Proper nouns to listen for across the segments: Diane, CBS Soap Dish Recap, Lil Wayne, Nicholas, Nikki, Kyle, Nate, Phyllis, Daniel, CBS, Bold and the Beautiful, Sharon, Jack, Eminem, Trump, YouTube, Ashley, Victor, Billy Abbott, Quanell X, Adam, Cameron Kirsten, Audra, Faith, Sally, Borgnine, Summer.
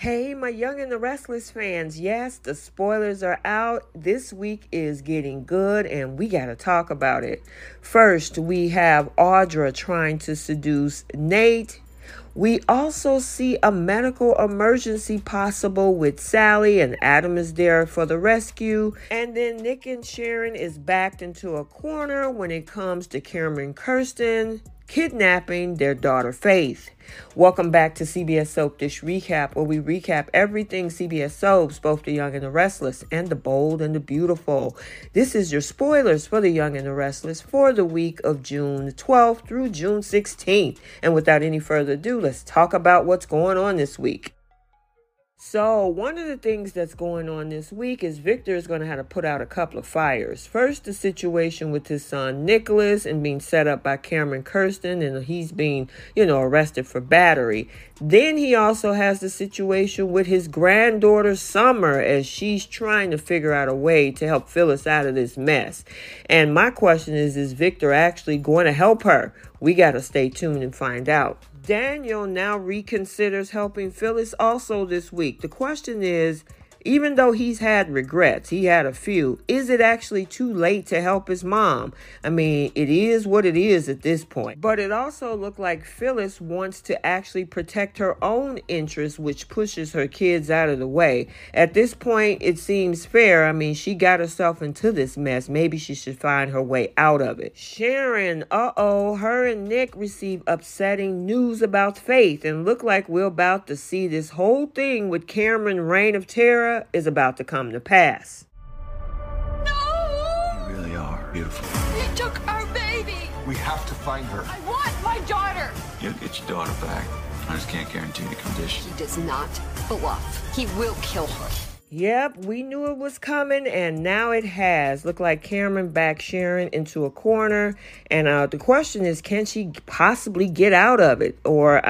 Hey, my Young and the Restless fans. Yes, the spoilers are out. This week is getting good, and we got to talk about it. First, we have Audra trying to seduce Nate. We also see a medical emergency possible with Sally, and Adam is there for the rescue. And then Nick and Sharon is backed into a corner when it comes to Cameron Kirsten kidnapping their daughter Faith. Welcome back to CBS Soap Dish Recap, where we recap everything CBS soaps, both The Young and the Restless and The Bold and the Beautiful. This is your spoilers for The Young and the Restless for the week of June 12th through June 16th. And without any further ado, let's talk about what's going on this week. So one of the things that's going on this week is Victor is going to have to put out a couple of fires. First, the situation with his son Nicholas and being set up by Cameron Kirsten, and he's being, arrested for battery. Then he also has the situation with his granddaughter Summer as she's trying to figure out a way to help Phyllis out of this mess. And my question is Victor actually going to help her? We got to stay tuned and find out. Daniel now reconsiders helping Phyllis also this week. The question is, even though he's had regrets, he had a few, is it actually too late to help his mom? I mean, it is what it is at this point. But it also looked like Phyllis wants to actually protect her own interests, which pushes her kids out of the way. At this point, it seems fair. I mean, she got herself into this mess. Maybe she should find her way out of it. Sharon, her and Nick receive upsetting news about Faith, and look like we're about to see this whole thing with Cameron Reign of Terror is about to come to pass. No! You really are beautiful. You took our baby. We have to find her. I want my daughter. You'll get your daughter back. I just can't guarantee the condition. He does not bluff. He will kill her. Yep, we knew it was coming, and now it has. Look like Cameron backed Sharon into a corner, and the question is, can she possibly get out of it? Or,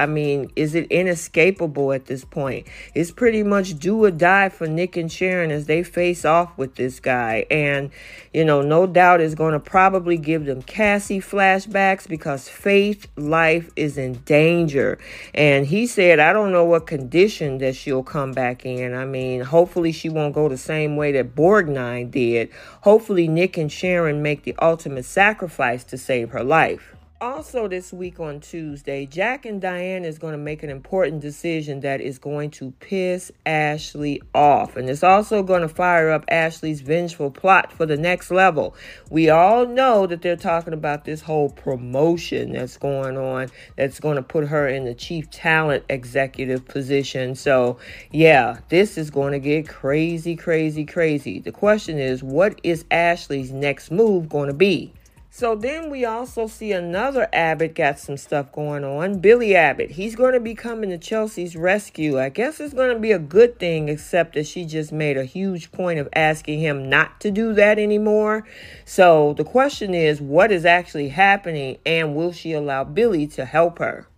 is it inescapable at this point? It's pretty much do or die for Nick and Sharon as they face off with this guy. And, no doubt it's going to probably give them Cassie flashbacks because Faith's life is in danger. And he said, I don't know what condition that she'll come back in. Hopefully she won't go the same way that Borgnine did. Hopefully Nick and Sharon make the ultimate sacrifice to save her life. Also this week on Tuesday, Jack and Diane is going to make an important decision that is going to piss Ashley off. And it's also going to fire up Ashley's vengeful plot for the next level. We all know that they're talking about this whole promotion that's going on that's going to put her in the chief talent executive position. So, yeah, this is going to get crazy, crazy, crazy. The question is, what is Ashley's next move going to be? So then we also see another Abbott got some stuff going on. Billy Abbott, he's going to be coming to Chelsea's rescue. I guess it's going to be a good thing, except that she just made a huge point of asking him not to do that anymore. So the question is, what is actually happening, and will she allow Billy to help her?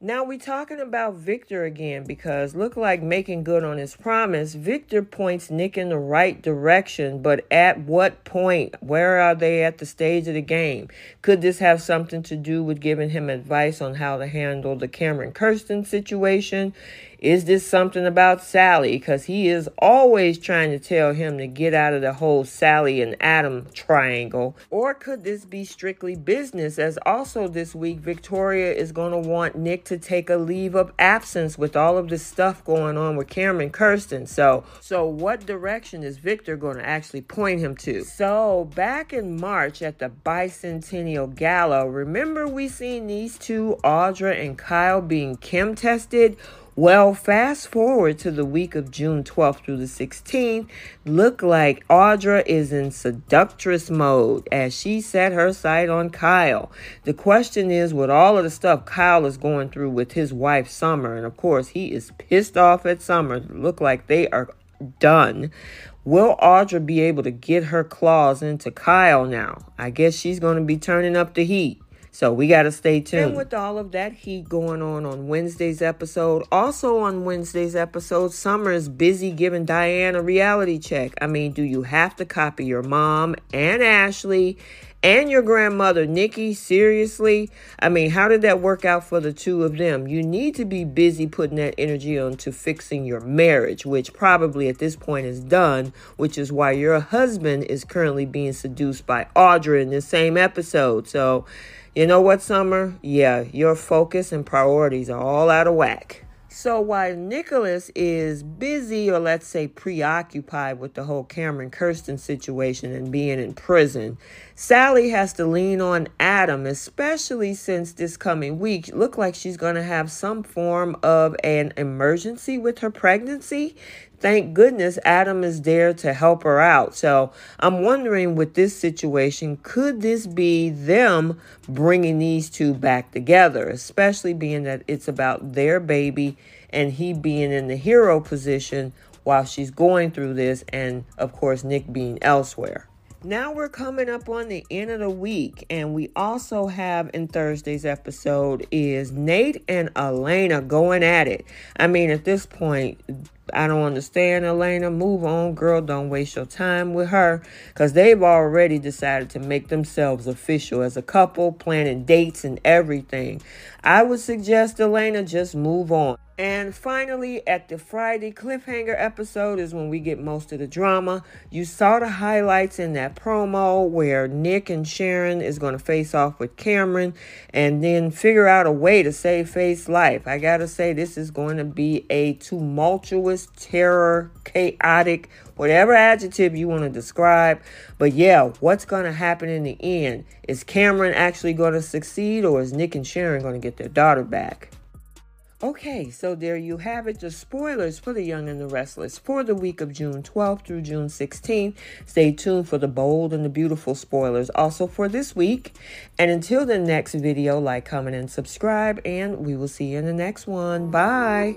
Now we're talking about Victor again, because look like making good on his promise, Victor points Nick in the right direction, but at what point? Where are they at the stage of the game? Could this have something to do with giving him advice on how to handle the Cameron Kirsten situation? Is this something about Sally? Because he is always trying to tell him to get out of the whole Sally and Adam triangle. Or could this be strictly business? As also this week, Victoria is going to want Nick to take a leave of absence with all of this stuff going on with Cameron Kirsten. So what direction is Victor going to actually point him to? So back in March at the Bicentennial Gala, remember we seen these two, Audra and Kyle, being chem tested? Well, fast forward to the week of June 12th through the 16th, look like Audra is in seductress mode as she set her sight on Kyle. The question is, with all of the stuff Kyle is going through with his wife Summer, and of course he is pissed off at Summer, look like they are done. Will Audra be able to get her claws into Kyle now? I guess she's going to be turning up the heat. So we got to stay tuned. And with all of that heat going on Wednesday's episode, also on Wednesday's episode, Summer is busy giving Diane a reality check. Do you have to copy your mom and Ashley and your grandmother, Nikki, seriously? I mean, how did that work out for the two of them? You need to be busy putting that energy onto fixing your marriage, which probably at this point is done, which is why your husband is currently being seduced by Audra in this same episode. So, you know what, Summer? Yeah, your focus and priorities are all out of whack. So while Nicholas is busy, or let's say preoccupied, with the whole Cameron Kirsten situation and being in prison, Sally has to lean on Adam, especially since this coming week look like she's going to have some form of an emergency with her pregnancy. Thank goodness Adam is there to help her out. So I'm wondering, with this situation, could this be them bringing these two back together, especially being that it's about their baby and he being in the hero position while she's going through this, and of course Nick being elsewhere. Now we're coming up on the end of the week, and we also have in Thursday's episode is Nate and Elena going at it. I mean, at this point, I don't understand, Elena. Move on, girl. Don't waste your time with her, because they've already decided to make themselves official as a couple, planning dates and everything. I would suggest, Elena, just move on. And finally, at the Friday cliffhanger episode is when we get most of the drama. You saw the highlights in that promo where Nick and Sharon is going to face off with Cameron and then figure out a way to save Faith's life. I got to say, this is going to be a tumultuous, terror, chaotic, whatever adjective you want to describe. But yeah, what's going to happen in the end? Is Cameron actually going to succeed, or is Nick and Sharon going to get their daughter back? Okay, so there you have it, the spoilers for The Young and the Restless for the week of June 12th through June 16th. Stay tuned for the Bold and the Beautiful spoilers also for this week. And until the next video, like, comment, and subscribe, and we will see you in the next one. Bye.